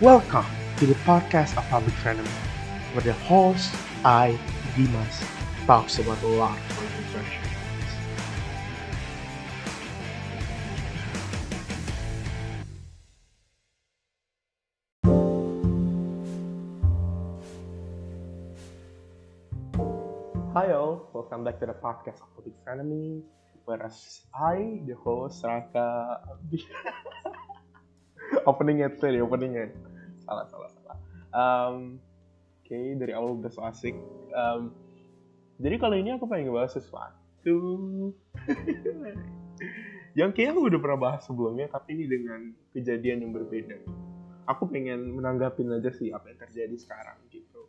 Welcome to the podcast of Public Enemy, where the host, I, Dimas, talks about a lot of controversial things. Hi all, welcome back to the podcast of Public Enemy, where I, the host, Raka, openingnya salah. Oke, dari awal udah so asik. Jadi kali ini aku pengen ngebahas sesuatu yang kayaknya aku udah pernah bahas sebelumnya, tapi ini dengan kejadian yang berbeda. Aku pengen menanggapin aja sih apa yang terjadi sekarang gitu.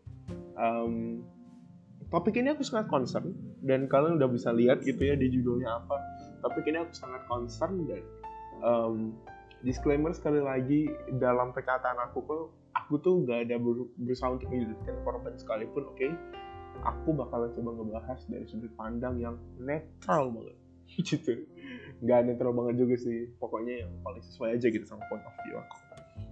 Topik ini aku sangat concern, dan kalian udah bisa lihat gitu ya di judulnya apa. Topik ini aku sangat concern, dan disclaimer sekali lagi, dalam perkataan aku tuh gak ada berusaha untuk menyudutkan korban sekalipun, oke? Aku bakalan coba ngebahas dari sudut pandang yang netral banget, gitu. Gak netral banget juga sih, pokoknya yang paling sesuai aja gitu sama point of view aku.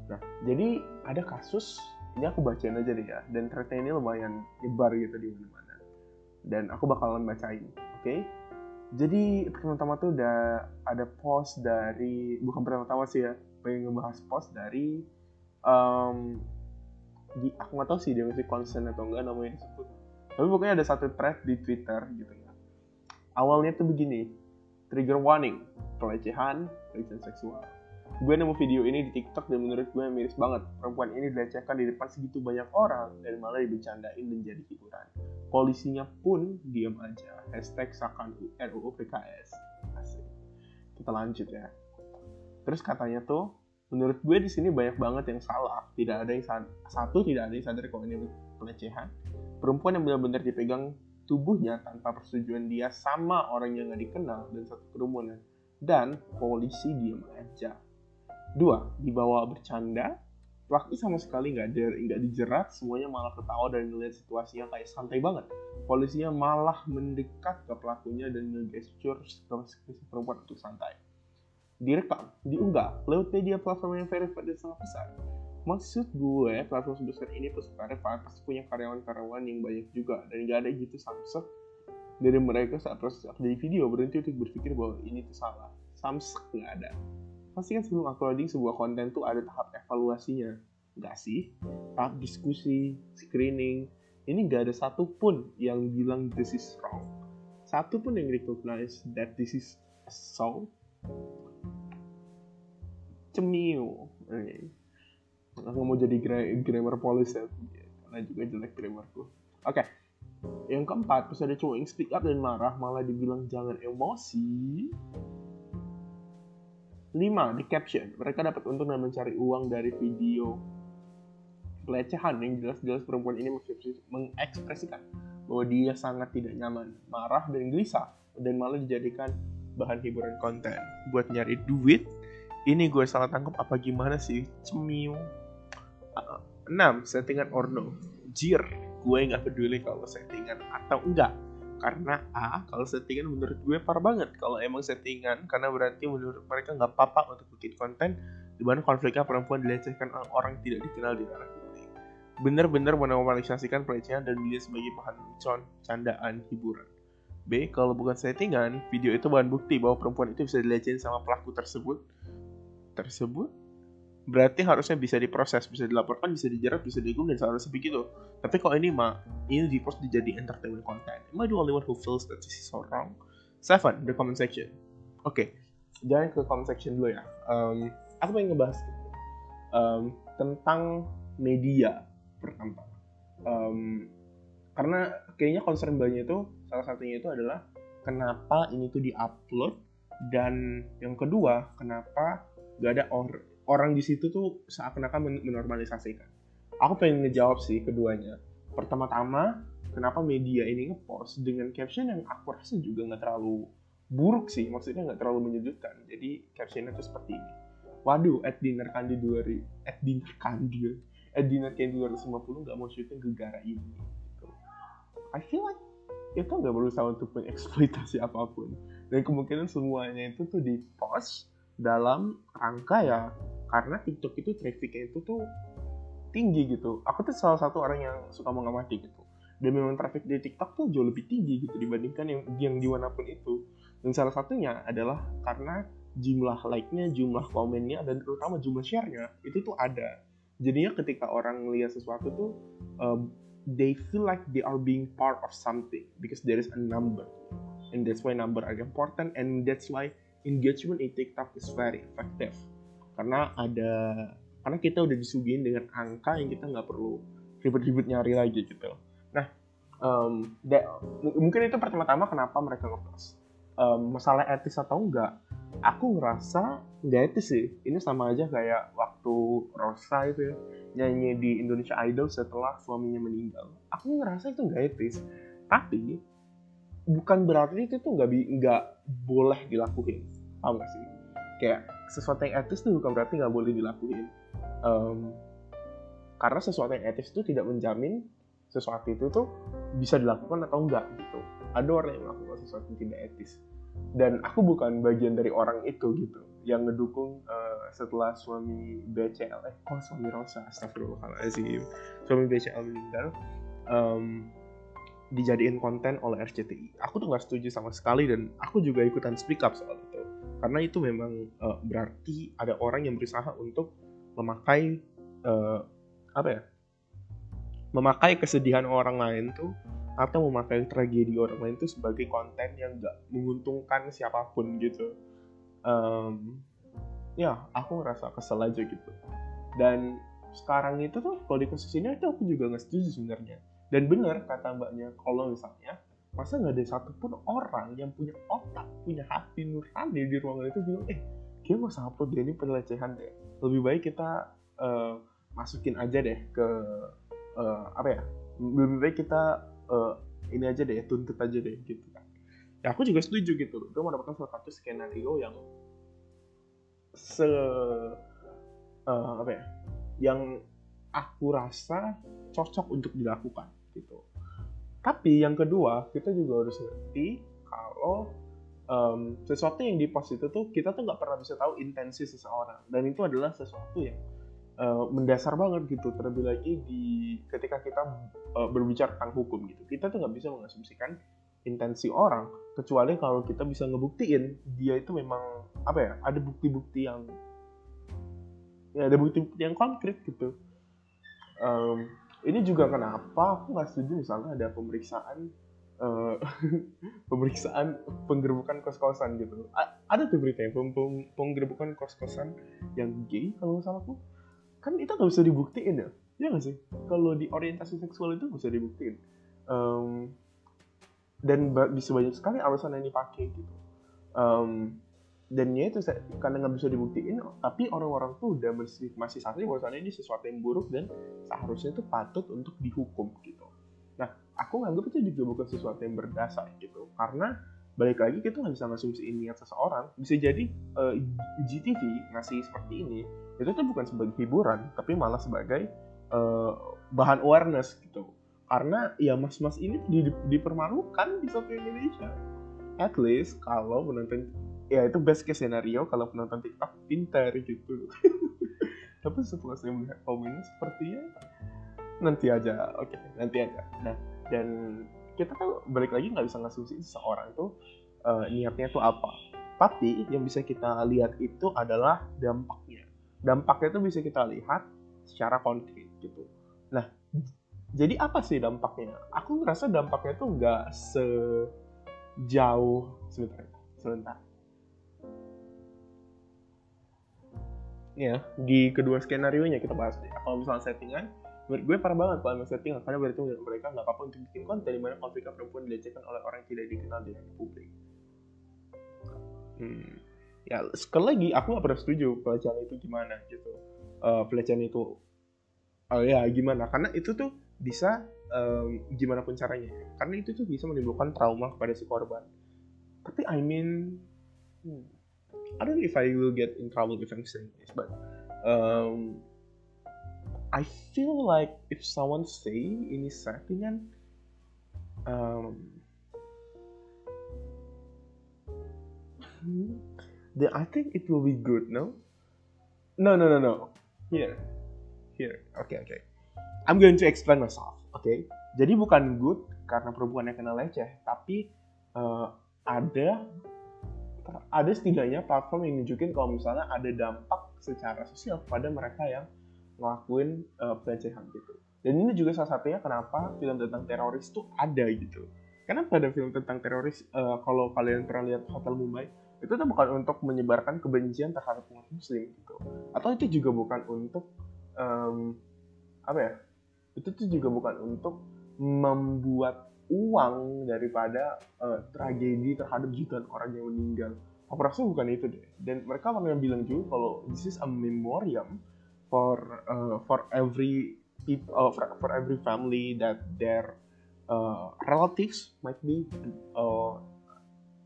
Nah, jadi ada kasus, ini aku bacain aja deh ya, dan threadnya ini lumayan nyebar gitu di mana-mana. Dan aku bakalan bacain, oke? Jadi pertama-tama tuh udah ada post dari, bukan pertama-tama sih ya, pengen ngebahas post dari aku nggak tahu sih dia masih concern atau enggak namanya disebut, tapi pokoknya ada satu thread di Twitter gitu ya. Awalnya tuh begini, trigger warning, pelecehan seksual. Gue nemu video ini di TikTok dan menurut gue miris banget. Perempuan ini dilecehkan di depan segitu banyak orang dan malah dibecandain dan jadi hiburan. Polisinya pun diam aja. Hashtag sakan RUU PKS. Asik. Kita lanjut ya. Terus katanya tuh, menurut gue di sini banyak banget yang salah. Tidak ada yang sadar kalau ini pelecehan. Perempuan yang benar-benar dipegang tubuhnya tanpa persetujuan dia sama orang yang nggak dikenal dan satu kerumunan. Dan polisi diam aja. 2. Dibawa bercanda, laki sama sekali nggak dijerat, semuanya malah ketawa dan ngeliat situasinya kayak santai banget. Polisinya malah mendekat ke pelakunya dan ngegesture si perempuan untuk santai. Direkam, diunggah, lewat media platform yang verified dan sangat besar. Maksud gue, platform sebesar ini pasti punya karyawan-karyawan yang banyak juga, dan nggak ada gitu samsek dari mereka saat proses upload video berhenti untuk berpikir bahwa ini tuh salah. Samsek nggak ada. Pasti kan sebelum uploading sebuah konten tuh ada tahap evaluasinya, nggak sih? Tahap diskusi, screening. Ini nggak ada satupun yang bilang this is wrong, satupun yang recognize that this is assault. Cemil. Okay. Aku mau jadi grammar police ya, karena juga jelek grammarku. Oke. Yang keempat, terus ada cowok yang speak up dan marah, malah dibilang jangan emosi. 5. Di caption, mereka dapat untung dan mencari uang dari video pelecehan yang jelas-jelas perempuan ini mengekspresikan bahwa dia sangat tidak nyaman, marah dan gelisah, dan malah dijadikan bahan hiburan konten buat nyari duit. Ini gue salah tangkap apa gimana sih? Cemiu. 6. Settingan orno, jir, gue nggak peduli kalau settingan atau enggak. Karena kalau settingan menurut gue parah banget. Kalau emang settingan, karena berarti menurut mereka nggak apa-apa untuk bikin konten di mana konfliknya perempuan dilecehkan orang tidak dikenal di ranah publik. Bener-bener menormalisasikan pelecehan dan dia sebagai bahan lucu, candaan, hiburan. B. Kalau bukan settingan, video itu bahan bukti bahwa perempuan itu bisa dilecehin sama pelaku tersebut. Berarti harusnya bisa diproses, bisa dilaporkan, bisa dijerat, bisa dihukum, dan seharusnya begitu. Tapi kalau ini ini di-post jadi entertainment content. Am I the only one who feels that this is so wrong? 7. The comment section. Oke, jangan ke comment section dulu ya. Aku pengen ngebahas tentang media pertama. Karena kayaknya concern banyak itu, salah satunya itu adalah kenapa ini tuh di-upload, dan yang kedua, kenapa gak ada orang di situ tuh seakan-akan menormalisasikan. Aku pengen ngejawab sih keduanya. Pertama-tama, kenapa media ini ngepost dengan caption yang aku rasa juga nggak terlalu buruk sih, maksudnya nggak terlalu menyudutkan. Jadi captionnya tuh seperti ini. Waduh, at Dinar Candy 250 nggak mau syuting gegara ini. Gitu. I feel like itu nggak berusaha untuk mengeksploitasi apapun. Dan kemungkinan semuanya itu tuh di-post dalam rangka ya, karena TikTok itu trafficnya itu tuh tinggi gitu. Aku tuh salah satu orang yang suka mengamati gitu. Dan memang traffic di TikTok tuh jauh lebih tinggi gitu dibandingkan yang dimanapun itu. Dan salah satunya adalah karena jumlah like-nya, jumlah komennya, dan terutama jumlah share-nya itu tuh ada. Jadinya ketika orang ngelihat sesuatu tuh they feel like they are being part of something because there is a number. And that's why number are important, and that's why engagement in TikTok is very effective. Karena kita udah disuguhin dengan angka yang kita nggak perlu ribet-ribet nyari lagi gitu. Nah, mungkin itu pertama-tama kenapa mereka ngepost. Masalah etis atau enggak, aku ngerasa nggak etis sih. Ini sama aja kayak waktu Rosa itu ya, nyanyi di Indonesia Idol setelah suaminya meninggal. Aku ngerasa itu nggak etis. Tapi bukan berarti itu tuh nggak boleh dilakuin. Paham nggak sih? Kayak sesuatu yang etis tuh bukan berarti nggak boleh dilakuin. Karena sesuatu yang etis itu tidak menjamin sesuatu itu tuh bisa dilakukan atau enggak gitu. Ada orang yang melakukan sesuatu yang tidak etis, dan aku bukan bagian dari orang itu gitu yang ngedukung setelah suami BCL suami Rosa, astagfirullahaladzim, suami BCL meninggal dijadiin konten oleh RCTI. Aku tuh nggak setuju sama sekali, dan aku juga ikutan speak up soal itu karena itu memang berarti ada orang yang berusaha untuk memakai memakai kesedihan orang lain tuh atau memakai tragedi orang lain itu sebagai konten yang gak menguntungkan siapapun gitu. Aku ngerasa kesel aja gitu. Dan sekarang itu tuh kalau di kasus ini aku juga gak setuju sebenarnya. Dan benar kata mbaknya, kalau misalnya masa gak ada satupun orang yang punya otak, punya hati nurani di ruangan itu bilang kayaknya gak usah upload deh, ini pelecehan deh, lebih baik kita masukin aja deh ke lebih baik kita ini aja deh, tuntut aja deh gitu kan. Ya aku juga setuju gitu. Itu merupakan salah satu skenario yang yang aku rasa cocok untuk dilakukan gitu. Tapi yang kedua, kita juga harus ngerti kalau sesuatu yang di-post itu tuh kita tuh nggak pernah bisa tahu intensi seseorang, dan itu adalah sesuatu yang mendasar banget gitu, terlebih lagi ketika kita berbicara tentang hukum gitu. Kita tuh nggak bisa mengasumsikan intensi orang, kecuali kalau kita bisa ngebuktiin dia itu memang ada bukti-bukti yang konkret gitu. Ini juga kenapa aku nggak setuju misalnya ada pemeriksaan pemeriksaan penggerbekan kos-kosan gitu. Ada tuh berita penggerbekan kos-kosan yang gay kalau nggak salah aku. Kan itu nggak bisa dibuktiin ya, iya nggak sih? Kalau di orientasi seksual itu nggak bisa dibuktiin, dan bisa banyak sekali alasan yang dipakai gitu. Dan ya itu karena nggak bisa dibuktiin, tapi orang-orang tuh udah masih sadar bahwasannya ini sesuatu yang buruk dan seharusnya itu patut untuk dihukum gitu. Nah, aku nganggap itu juga bukan sesuatu yang berdasar gitu, karena balik lagi kita nggak bisa ngasumsiin niat seseorang. Bisa jadi GTV ngasih seperti ini itu tuh bukan sebagai hiburan, tapi malah sebagai bahan awareness gitu. Karena ya mas-mas ini dipermalukan di seluruh Indonesia. At least kalau penonton, ya itu best case scenario kalau penonton TikTok pintar gitu. Tapi setelah saya melihat komennya sepertinya nanti aja, oke, nanti aja. Nah, dan kita tuh balik lagi nggak bisa ngasumsiin seseorang tuh niatnya tuh apa. Tapi yang bisa kita lihat itu adalah dampaknya. Dampaknya itu bisa kita lihat secara konkret gitu. Nah, jadi apa sih dampaknya? Aku ngerasa dampaknya tuh nggak sejauh sebentar. Ya, di kedua skenario nya kita bahas deh. Kalau misalnya settingan, menurut gue parah banget kalau setting, karena berarti mereka nggak apa-apa untuk bikin konten di mana konflik perempuan dilecehkan oleh orang yang tidak dikenal di ranah publik. Ya sekali lagi aku nggak pernah setuju pelecehan itu gimana gitu. Pelecehan itu gimana? Karena itu tuh bisa gimana pun caranya. Karena itu tuh bisa menimbulkan trauma kepada si korban. Tapi I mean, I don't know if I will get in trouble if I'm saying this, but I feel like if someone say ini settingan, then I think it will be good, no? No. Here. Okay. I'm going to explain myself, okay? Jadi bukan good karena perempuan yang kena leceh, tapi ada setidaknya platform yang nunjukin kalau misalnya ada dampak secara sosial kepada mereka yang ngelakuin pelecehan gitu. Dan ini juga salah satunya kenapa film tentang teroris tuh ada gitu. Karena pada film tentang teroris, kalau kalian pernah lihat Hotel Mumbai, itu tuh bukan untuk menyebarkan kebencian terhadap umat muslim gitu. Atau itu juga bukan untuk Itu tuh juga bukan untuk membuat uang daripada tragedi terhadap jutaan orang yang meninggal. Operasi bukan itu deh. Dan mereka pernah bilang juga kalau this is a memoriam for every family that their relatives might be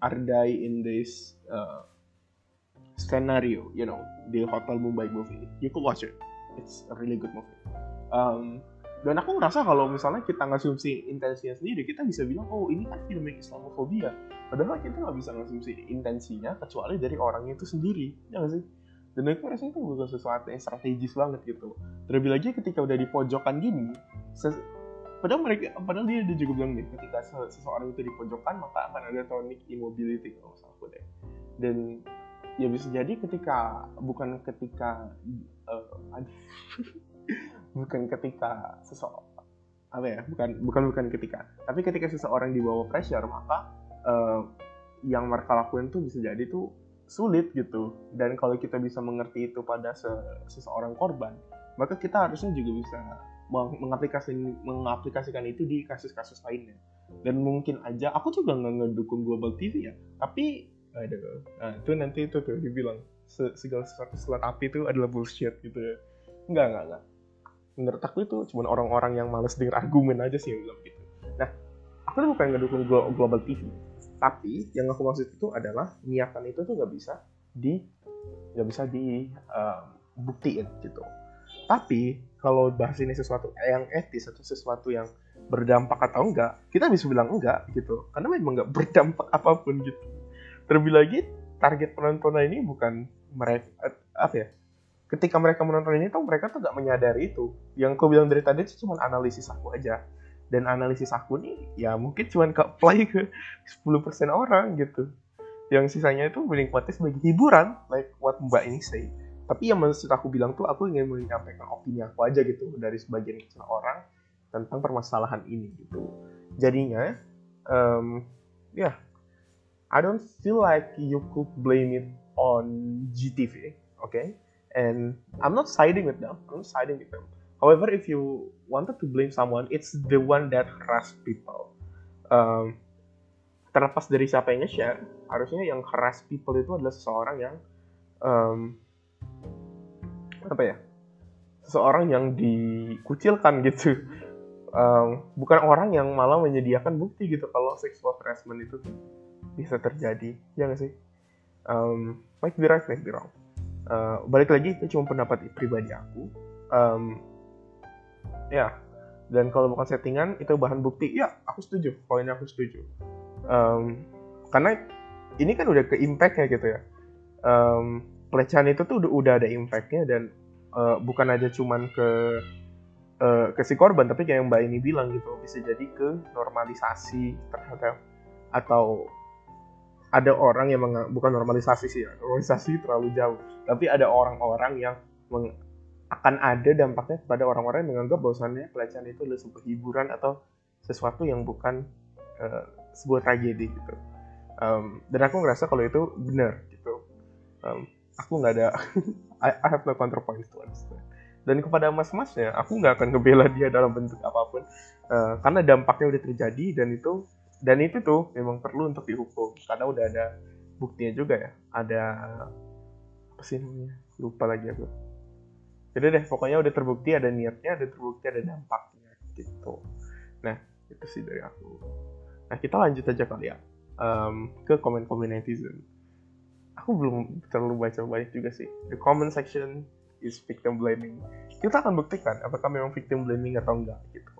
are die in this scenario, you know, the Hotel Mumbai movie. You could watch it. It's a really good movie. Dan aku ngerasa kalau misalnya kita ngasumsi intensinya sendiri, kita bisa bilang, oh ini kan film yang Islamofobia. Padahal kita nggak bisa ngasumsi intensinya kecuali dari orangnya itu sendiri, ya nggak sih? Dan aku rasanya itu bukan sesuatu yang strategis banget gitu. Terlebih lagi ketika udah di pojokan gini, padahal dia juga bilang nih, ketika seseorang itu di pojokan maka akan ada tonic immobility kalau salah aku deh. Dan ya bisa jadi tapi ketika seseorang di bawah pressure maka yang mereka lakuin tuh bisa jadi tuh sulit gitu. Dan kalau kita bisa mengerti itu pada seseorang korban, maka kita harusnya juga bisa mengaplikasikan itu di kasus-kasus lainnya. Dan mungkin aja aku juga nggak ngedukung Global TV ya, tapi itu nanti itu tuh dibilang segala sesuatu selat api itu adalah bullshit gitu. Enggak. Menurut aku itu cuma orang-orang yang malas denger argumen aja sih yang bilang gitu. Nah, aku tuh bukan ngedukung Global TV, tapi yang aku maksud itu adalah niatan itu tuh nggak bisa dibuktiin gitu. Tapi kalau bahas ini sesuatu yang etis atau sesuatu yang berdampak atau enggak, kita bisa bilang enggak gitu, karena memang nggak berdampak apapun gitu. Terlebih lagi target penonton ini bukan mereka, ketika mereka menonton ini tuh mereka tuh nggak menyadari itu. Yang aku bilang dari tadi itu cuma analisis aku aja. Dan analisis aku nih ya mungkin cuma apply ke 10% orang gitu. Yang sisanya itu menikmati sebagai hiburan, like what Mbak ini say. Tapi yang maksud aku bilang tuh aku ingin menyampaikan opini aku aja gitu dari sebagian kecil orang tentang permasalahan ini gitu. Jadinya, I don't feel like you could blame it on GTV, okay? And I'm not siding with them. However, if you wanted to blame someone, it's the one that harass people. Terlepas dari siapa yang nge-share, harusnya yang harass people itu adalah seseorang yang dikucilkan gitu. Bukan orang yang malah menyediakan bukti gitu kalau sexual harassment itu bisa terjadi, ya nggak sih? Might be right, might be wrong. Balik lagi itu cuma pendapat pribadi aku. Dan kalau bukan settingan itu bahan bukti, ya aku setuju, poinnya aku setuju. Karena ini kan udah ke impact-nya gitu ya. Pelecehan itu tuh udah ada impact-nya dan bukan aja cuman ke si korban, tapi kayak yang Mbak ini bilang gitu, bisa jadi ke normalisasi terhadap atau ada orang yang bukan normalisasi sih ya, normalisasi terlalu jauh, tapi ada orang-orang yang akan ada dampaknya kepada orang-orang yang menganggap bahwasannya pelecehan itu adalah sebuah hiburan atau sesuatu yang bukan sebuah tragedi gitu. Dan aku ngerasa kalau itu benar gitu. Aku nggak ada I have no counterpoint to understand. Dan kepada mas-masnya, aku nggak akan ngebela dia dalam bentuk apapun karena dampaknya udah terjadi dan itu tuh memang perlu untuk dihukum karena udah ada buktinya juga ya. Ada apa sih namanya? Lupa lagi aku. Jadi deh, pokoknya udah terbukti ada niatnya, ada terbukti ada dampaknya gitu. Nah, itu sih dari aku. Nah, kita lanjut aja kali ya ke komen-komen netizen. Aku belum terlalu baca banyak juga sih. The comment section is victim blaming. Kita akan buktikan apakah memang victim blaming atau enggak gitu.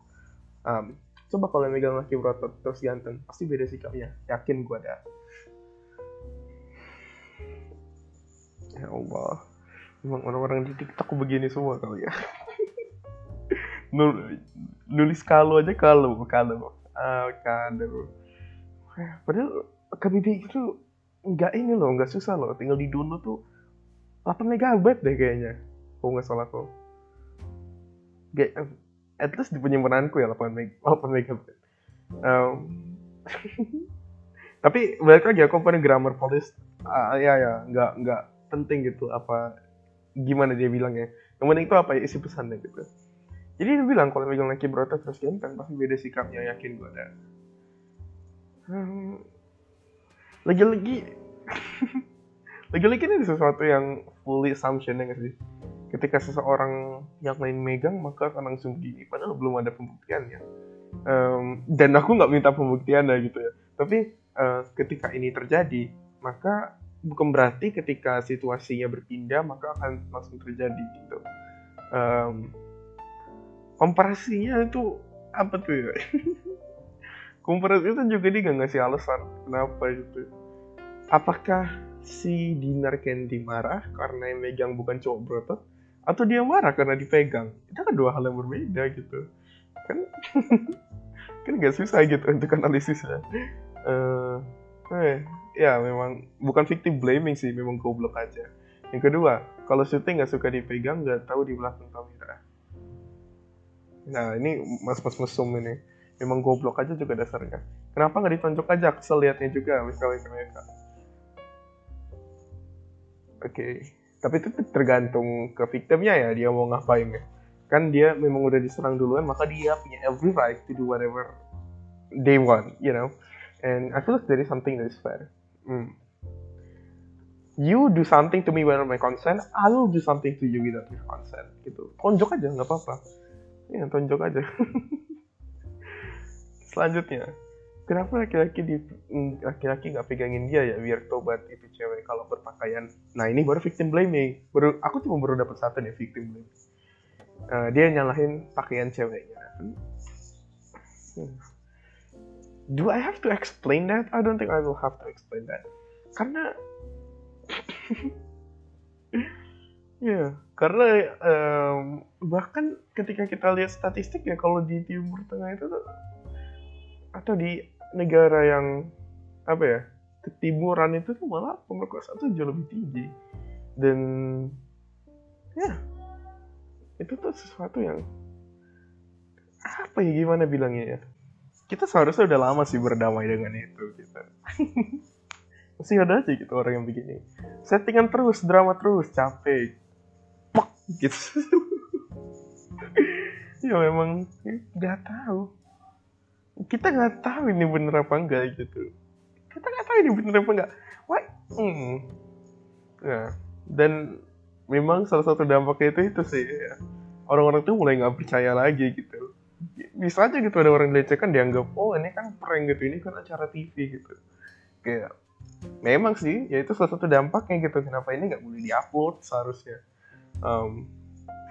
Coba kalau megang laki berotot terus ganteng, pasti beda sikapnya. Yakin gue ada. Ya Allah. Emang orang-orang di TikTok begini semua kali ya. nulis kalau aja kalau. Padahal KBBI itu nggak susah loh, tinggal di download tuh 8 megabyte deh kayaknya, kalau nggak salah tuh. At least di penyimpananku ya 8 megabyte. Tapi balik lagi aku pada grammar police, nggak penting gitu apa gimana dia bilangnya. Yang penting itu apa ya, isi pesannya gitu. Jadi dia bilang kalau megang laki berotot terus ganteng pasti beda sikapnya, yakin gue ada. Lagi-lagi ini sesuatu yang fully assumption-nya nggak sih? Ketika seseorang yang lain megang maka akan langsung gini, padahal belum ada pembuktiannya. Dan aku nggak minta pembuktiannya gitu ya. Tapi ketika ini terjadi maka bukan berarti ketika situasinya berpindah maka akan langsung terjadi gitu. Komparasinya itu apa tuh ya? Komparasi itu juga dia nggak ngasih alasan kenapa gitu. Apakah si Dinar Candy marah karena yang megang bukan cowok berotot, atau dia marah karena dipegang? Itu kan dua hal yang berbeda gitu kan. Kan nggak susah gitu untuk analisisnya. Ya memang bukan victim blaming sih, memang goblok aja. Yang kedua, kalau syuting nggak suka dipegang, nggak tahu di belakang kamera. Nah ini mas-mas mesum ini memang goblok aja juga dasarnya. Kenapa nggak ditonjok aja, kesel liatnya juga misalnya mereka. Oke. Tapi itu tergantung ke victimnya ya, dia mau ngapain ya. Kan dia memang udah diserang duluan, maka dia punya every right to do whatever they want, you know. And I feel like there is something that is fair. You do something to me without my consent, I will do something to you without your consent. Gitu. Tonjok aja, nggak apa-apa. Ya, tonjok aja. Selanjutnya, kenapa laki-laki nggak pegangin dia ya? Biar tobat itu cewek kalau berpakaian. Nah ini baru victim blaming. Aku cuma baru dapat satu nih victim blaming. Dia nyalahin pakaian ceweknya. Do I have to explain that? I don't think I will have to explain that. Karena bahkan ketika kita lihat statistik ya, kalau di Timur Tengah itu tuh, atau di negara yang apa ya, ketimuran itu tuh malah pemerkosaan tuh jauh lebih tinggi. Dan itu tuh sesuatu yang apa ya, gimana bilangnya ya, kita seharusnya udah lama sih berdamai dengan itu gitu. Masih ada aja gitu orang yang begini. Settingan terus, drama terus, capek. Pak gitu. Ya memang nggak tahu. Kita nggak tahu ini bener apa enggak gitu. Kita nggak tahu ini bener apa enggak. What? Nah, dan memang salah satu dampaknya itu sih. Ya. Orang-orang tuh mulai nggak percaya lagi gitu. Bisa aja gitu ada orang dilecehkan dianggap oh ini kan prank gitu, ini kan acara TV gitu. Kayak memang sih ya itu salah satu dampaknya gitu, kenapa ini nggak boleh diupload seharusnya.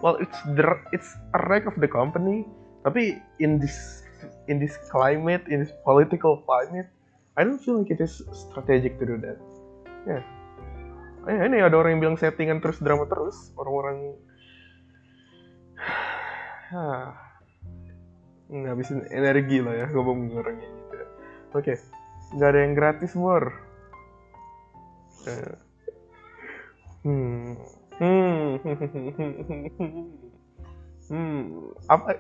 Well it's a wreck of the company, tapi in this climate, in this political climate, I don't feel like it is strategic to do that. Ini ada orang yang bilang settingan terus, drama terus, orang-orang ngabisin energi lah ya ngomongin orangnya gitu. Oke. Nggak ada yang gratis, Bor. Apa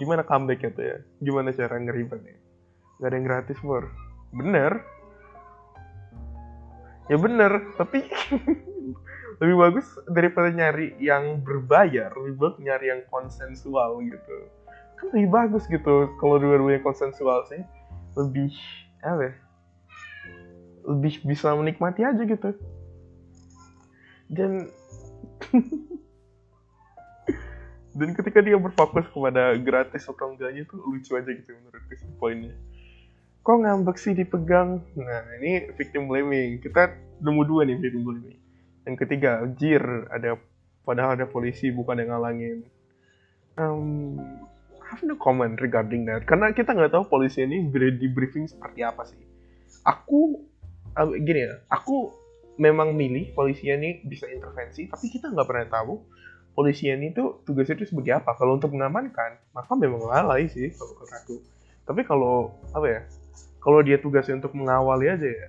gimana comeback itu ya? Gimana cara ngeribannya? Nggak ada yang gratis, Bor. Bener. Ya bener, tapi lebih bagus daripada nyari yang berbayar, lebih baik nyari yang konsensual gitu. Kan lebih bagus gitu kalau dua-duanya konsensual sih, lebih lebih bisa menikmati aja gitu. Dan dan ketika dia berfokus kepada gratis atau enggaknya tuh lucu aja gitu menurut sih poinnya. Kok ngambek sih dipegang? Nah ini victim blaming, kita nemu dua nih victim blaming. Yang ketiga, jir ada padahal ada polisi bukan yang ngalangin. I have no comment regarding that, karena kita nggak tahu polisi ini di briefing seperti apa sih. Aku gini ya, aku memang milih polisi ini bisa intervensi, tapi kita nggak pernah tahu polisian itu tugasnya itu sebagai apa? Kalau untuk mengamankan, maka memang lalai sih kalau kata aku. Tapi kalau apa ya? Kalau dia tugasnya untuk mengawali aja ya,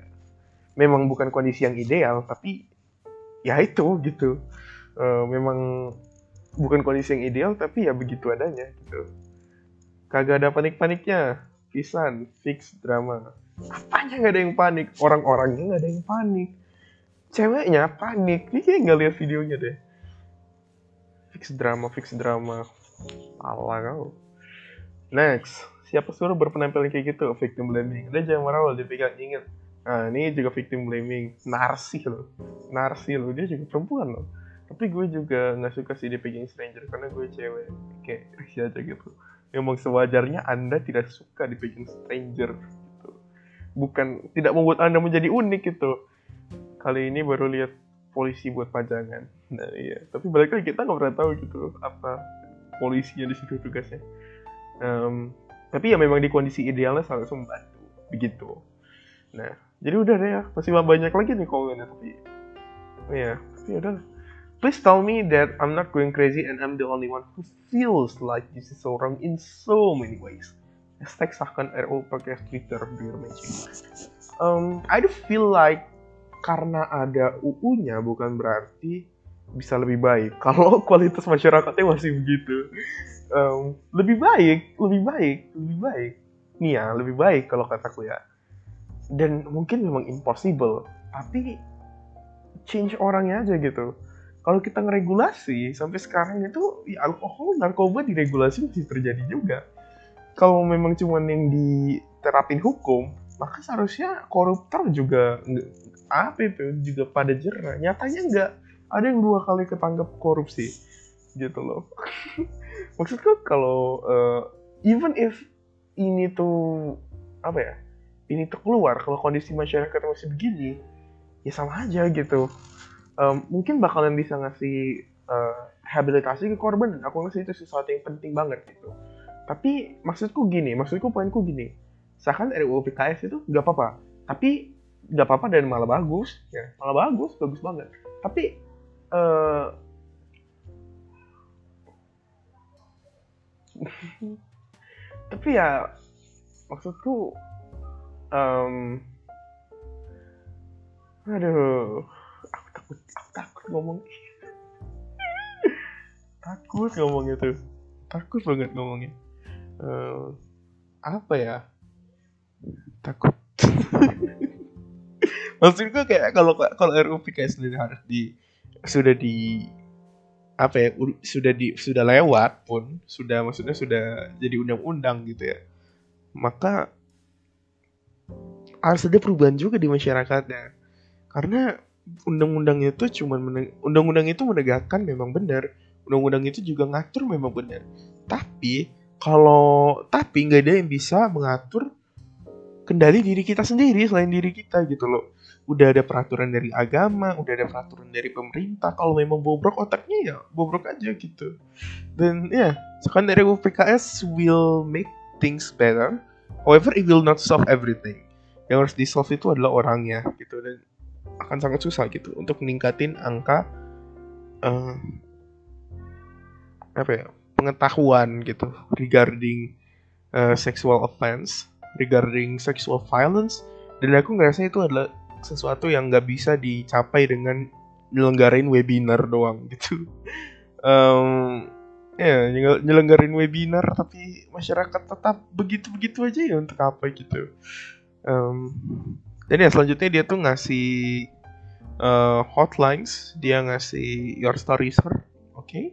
memang bukan kondisi yang ideal, tapi ya itu gitu. Memang bukan kondisi yang ideal, tapi ya begitu adanya gitu. Kagak ada panik-paniknya. Pisan, fix drama. Apanya nggak ada yang panik? Orang-orangnya nggak ada yang panik. Ceweknya panik. Dia kayak nggak lihat videonya deh. Fix drama. Pala kau. Next. Siapa suruh berpenampilan kayak gitu? Victim blaming. Dia jangan marah, dia pegang inget. Nah, ini juga victim blaming. Narsi loh. Dia juga perempuan loh. Tapi gue juga nggak suka sih dia pegang stranger karena gue cewek. Kayak risi aja gitu. Memang sewajarnya Anda tidak suka dipegang stranger gitu. Bukan, tidak membuat Anda menjadi unik gitu. Kali ini baru lihat polisi buat pajangan. Nah, iya. Tapi balik lagi kita nggak pernah tahu gitu apa polisinya di situ tugasnya. Tapi ya memang di kondisi idealnya sangat membantu begitu. Nah, jadi udah deh ya. Masih banyak lagi nih komennya tapi. Ya, tapi udah. Please tell me that I'm not going crazy and I'm the only one who feels like this is so wrong in so many ways. Hashtag sahkan RUU PKS Twitter dear magic. I do feel like karena ada UU-nya bukan berarti bisa lebih baik. Kalau kualitas masyarakatnya masih begitu, lebih baik. Nih ya, lebih baik kalau kataku ya. Dan mungkin memang impossible, tapi change orangnya aja gitu. Kalau kita ngeregulasi sampai sekarang itu ya alkohol, narkoba diregulasi masih terjadi juga. Kalau memang cuma yang diterapin hukum, maka seharusnya koruptor juga apa itu juga pada jera. Nyatanya enggak, ada yang 2 kali ketangkap korupsi gitu loh. Maksudku kalau even if ini tuh apa ya, ini tuh keluar kalau kondisi masyarakat masih begini ya sama aja gitu. Mungkin bakalan bisa ngasih rehabilitasi ke korban, dan aku ngasih itu sesuatu yang penting banget gitu. Tapi maksudku poinku gini, seakan RUU PKS itu nggak apa-apa dan malah bagus, bagus banget. Tapi tapi ya maksudku aduh, aku takut ngomong. Takut banget ngomongnya. Apa ya? Takut. Maksudku kayak kalau RUU PKS sendiri sudah lewat pun, sudah jadi undang-undang gitu ya. Maka harus ada perubahan juga di masyarakatnya. Karena undang-undang itu menegakkan memang benar, undang-undang itu juga ngatur memang benar, tapi nggak ada yang bisa mengatur kendali diri kita sendiri selain diri kita gitu loh. Udah ada peraturan dari agama, udah ada peraturan dari pemerintah, kalau memang bobrok otaknya ya bobrok aja gitu. Dan ya, sebenarnya RUU PKS will make things better, however it will not solve everything. Yang harus di solve itu adalah orangnya gitu, dan akan sangat susah gitu untuk meningkatin angka pengetahuan gitu regarding sexual offense, regarding sexual violence. Dan aku ngerasa itu adalah sesuatu yang nggak bisa dicapai dengan nyelenggarain webinar doang gitu. Nyelenggarain webinar tapi masyarakat tetap begitu-begitu aja ya untuk apa gitu. Dan ya selanjutnya dia tuh ngasih hotlines, dia ngasih your stories her, okay?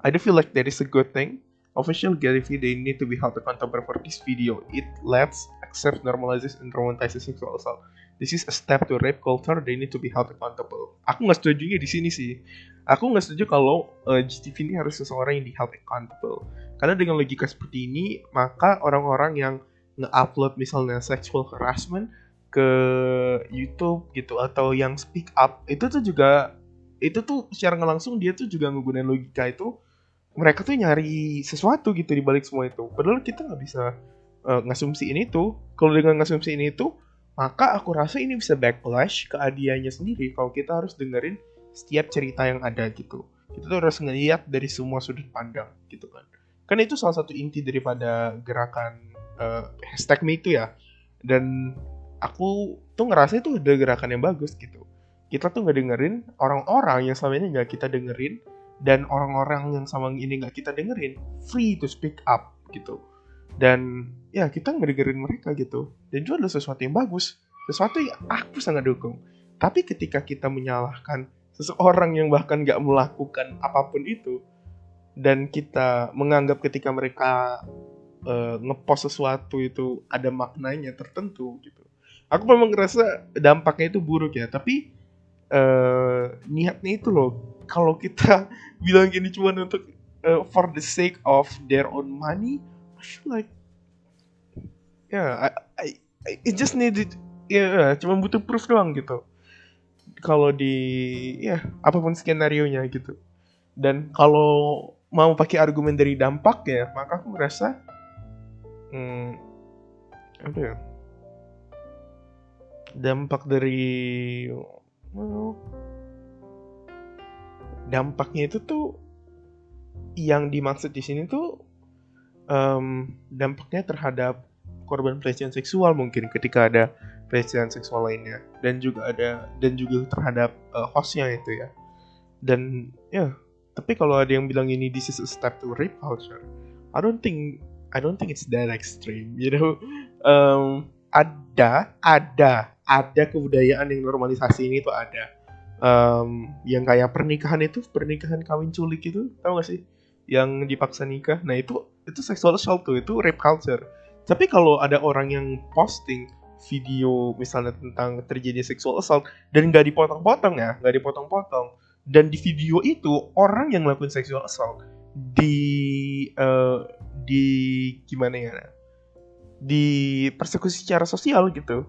I do feel like that is a good thing. Official GTV, they need to be held accountable for this video. It lets accept, normalizes, and romanticizes sexual assault. This is a step to rape culture. They need to be held accountable. Aku nggak setujunya di sini sih. Aku nggak setuju kalau GTV ini harus seseorang yang di held accountable. Karena dengan logika seperti ini, maka orang-orang yang nge-upload misalnya sexual harassment ke YouTube gitu atau yang speak up itu tuh secara nggak langsung dia tuh juga menggunakan logika itu, mereka tuh nyari sesuatu gitu di balik semua itu, padahal kita nggak bisa ngasumsiin itu. Kalau dengan ngasumsiin itu maka aku rasa ini bisa backlash ke adianya sendiri kalau kita harus dengerin setiap cerita yang ada gitu. kita tuh harus ngelihat dari semua sudut pandang gitu kan. Kan itu salah satu inti daripada gerakan hashtag Me itu ya. Dan aku tuh ngerasa itu udah gerakan yang bagus gitu. Kita tuh gak dengerin orang-orang yang selama ini gak kita dengerin, dan orang-orang yang sama ini gak kita dengerin, free to speak up gitu. Dan ya kita gak dengerin mereka gitu. Dan itu adalah sesuatu yang bagus, sesuatu yang aku sangat dukung. Tapi ketika kita menyalahkan seseorang yang bahkan gak melakukan apapun itu, dan kita menganggap ketika mereka ngepost sesuatu itu ada maknanya tertentu gitu. Aku memang ngerasa dampaknya itu buruk ya, tapi niatnya itu loh, kalau kita bilang gini cuma untuk for the sake of their own money, I feel like I just needed cuma butuh proof doang gitu. Kalau di apapun skenario-nya gitu. Dan kalau mau pakai argumen dari dampak ya, maka aku ngerasa apa ya? Dampak dari dampaknya itu tuh yang dimaksud di sini tuh dampaknya terhadap korban pelecehan seksual mungkin ketika ada pelecehan seksual lainnya, dan juga ada terhadap hostnya itu ya. Dan ya, tapi kalau ada yang bilang ini this is a start to rape culture, I don't think it's that extreme, you know. Ada kebudayaan yang normalisasi ini tuh ada. Yang kayak pernikahan kawin culik itu, tahu gak sih? Yang dipaksa nikah. Nah itu sexual assault tuh, itu rape culture. Tapi kalau ada orang yang posting video misalnya tentang terjadi sexual assault dan nggak dipotong-potong, dan di video itu orang yang ngelakuin sexual assault dipersekusi secara sosial gitu.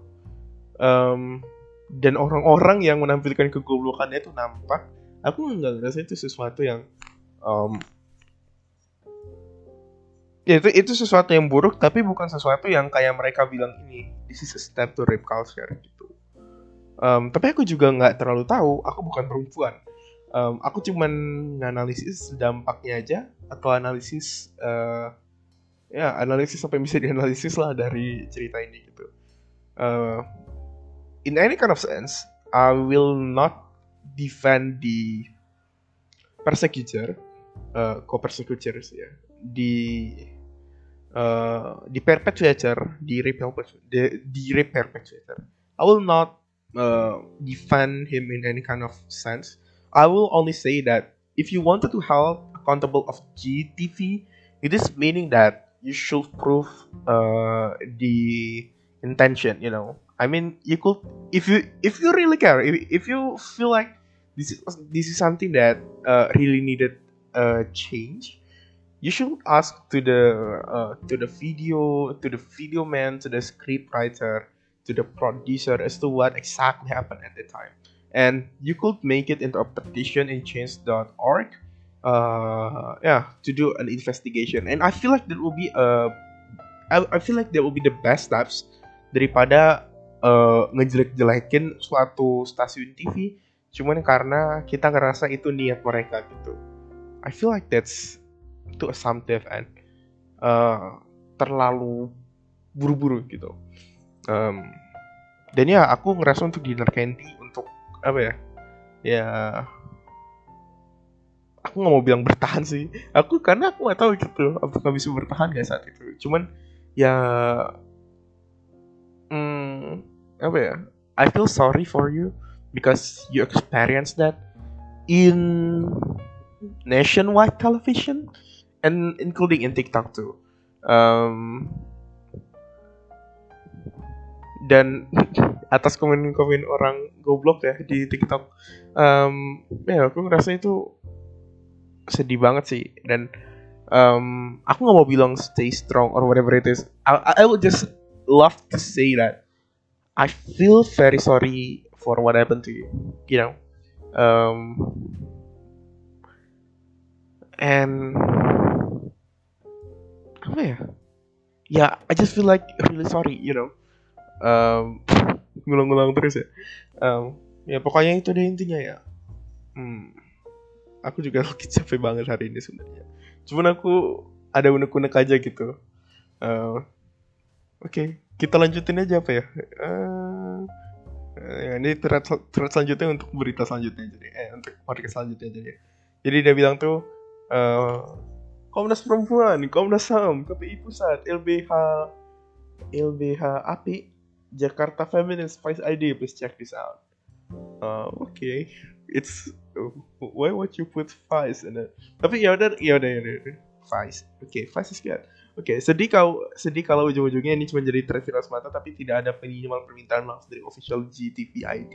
Dan orang-orang yang menampilkan kegoblokannya itu nampak. Aku nggak ngerasa itu sesuatu yang itu sesuatu yang buruk, tapi bukan sesuatu yang kayak mereka bilang ini this is a step to rape culture gitu. Tapi aku juga nggak terlalu tahu. Aku bukan perempuan. Aku cuman analisis dampaknya aja, atau analisis apa yang bisa dianalisis lah dari cerita ini gitu. In any kind of sense, I will not defend the persecutor, co-persecutors ya, the perpetrator, the rape perpetrator. I will not defend him in any kind of sense. I will only say that if you wanted to hold accountable of GTV, it is meaning that you should prove the intention, you know. I mean, you could if you really care, if you feel like this is something that really needed change, you should ask to the video man, to the script writer, to the producer as to what exactly happened at the time, and you could make it into a petition in Change.org, to do an investigation. And I feel like there will be the best steps daripada ngejelek-jelekin suatu stasiun TV cuman karena kita ngerasa itu niat mereka gitu. I feel like that's too assumptive and terlalu buru-buru gitu. Dan ya aku ngerasa untuk Dinar Candy, untuk apa ya, ya aku gak mau bilang bertahan sih, karena aku gak tahu gitu apakah bisa bertahan gak saat itu. Cuman ya apa ya, I feel sorry for you because you experience that in nationwide television and including in TikTok too. Dan atas komen-komen orang goblok ya di TikTok, ya aku ngerasa itu sedih banget sih. Dan aku nggak mau bilang stay strong or whatever it is. I would just love to say that I feel very sorry for what happened to you, you know. And apa ya? Yeah, I just feel like really sorry, you know. Ngulang-ngulang terus ya. Ya pokoknya itu deh intinya ya. aku juga lagi capek banget hari ini sebenarnya. Cuman aku ada unek-unek aja gitu. Oke, kita lanjutin aja apa ya? Ini thread selanjutnya untuk berita selanjutnya jadi, untuk podcast selanjutnya jadi. Jadi dia bilang tuh Komnas Perempuan, Komnas HAM, KPI Pusat, LBH API, Jakarta Feminist, Vice ID, please check this out. Okay, it's why would you put Vice in it? Tapi yaudah. Vice, okay, Vice is good. Okay, sedih kalau ujung-ujungnya ini cuma jadi thread viral semata tapi tidak ada minimal permintaan maaf dari official GTV ID.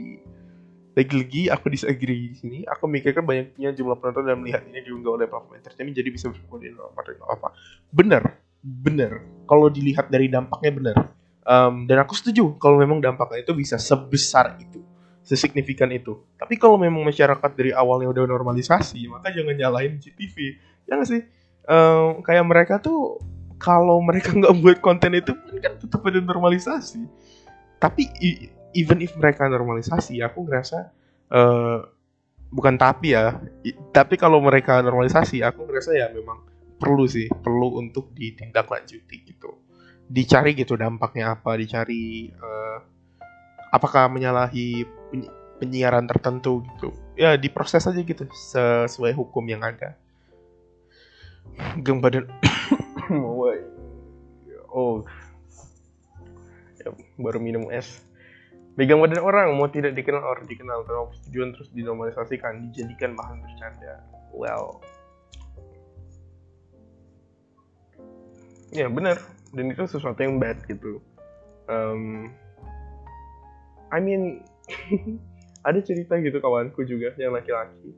Lagi-lagi aku disagree di sini. Aku mikirkan banyaknya jumlah penonton dan melihat ini diunggah oleh platform entertainment jadi bisa berkoordinasi apa. Bener. Kalau dilihat dari dampaknya bener. Dan aku setuju kalau memang dampaknya itu bisa sebesar itu, sesignifikan itu. Tapi kalau memang masyarakat dari awalnya udah normalisasi, maka jangan nyalain GTV. Ya nggak sih? Kayak mereka tuh kalau mereka nggak buat konten itu kan tetap ada normalisasi. Tapi even if mereka normalisasi, aku ngerasa bukan tapi ya. Tapi kalau mereka normalisasi, aku ngerasa ya memang perlu untuk ditindaklanjuti gitu. Dicari gitu dampaknya apa, dicari apakah menyalahi penyiaran tertentu gitu. Ya diproses aja gitu sesuai hukum yang ada. Geng badan. Oh. Ya, baru minum es. Megang badan orang, mau tidak dikenal atau dikenal, terlalu persetujuan terus dinormalisasikan, dijadikan bahan bercanda. Well, ya benar. Dan itu sesuatu yang bad gitu. I mean, ada cerita gitu kawanku juga yang laki-laki.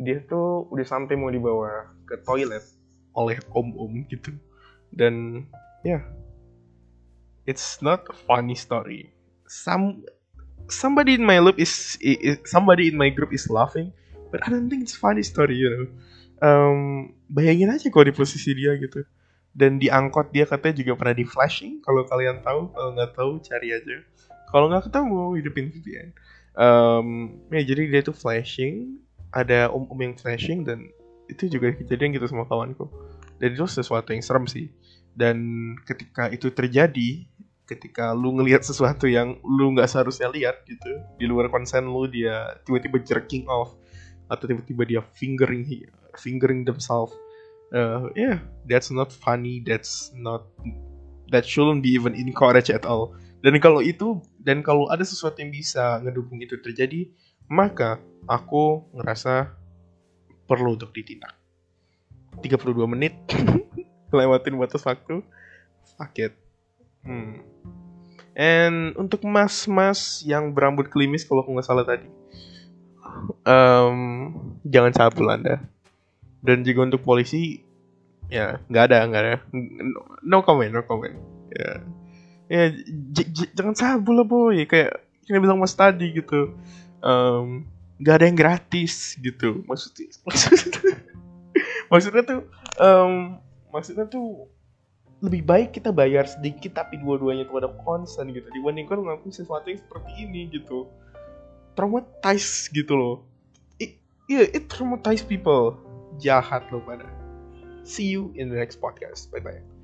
Dia tuh udah sampai mau dibawa ke toilet oleh om-om gitu. Dan ya, it's not a funny story. Somebody in my group is laughing, but I don't think it's funny story, you know. Bayangin aja kalau di posisi dia gitu. Dan diangkut dia katanya juga pernah di flashing. Kalau kalian tahu, kalau nggak tahu cari aja. Kalau nggak ketemu hidupin VPN. Ya jadi dia tuh flashing. Ada om-om yang flashing dan itu juga kejadian gitu sama kawanku. Dan itu sesuatu yang serem sih. Dan ketika itu terjadi, ketika lu ngelihat sesuatu yang lu nggak seharusnya lihat gitu di luar konsen lu, dia tiba-tiba jerking off atau tiba-tiba dia fingering themselves. That's not funny. That shouldn't be even encouraged at all. Dan kalau ada sesuatu yang bisa ngedukung itu terjadi, maka aku ngerasa perlu untuk ditindak. 32 menit lewatin batas waktu. Fuck it. And untuk mas-mas yang berambut klimis, kalau aku nggak salah tadi, jangan sabul Anda. Dan juga untuk polisi, ya nggak ada, no comment. Ya jangan sabul lah boy, kayak yang bilang mas tadi gitu, nggak ada yang gratis gitu. Maksudnya tuh lebih baik kita bayar sedikit tapi dua-duanya itu ada concern gitu, dibandingkan ngelakuin sesuatu yang seperti ini gitu. Traumatize gitu loh. It traumatize people. Jahat loh pada. See you in the next podcast. Bye-bye.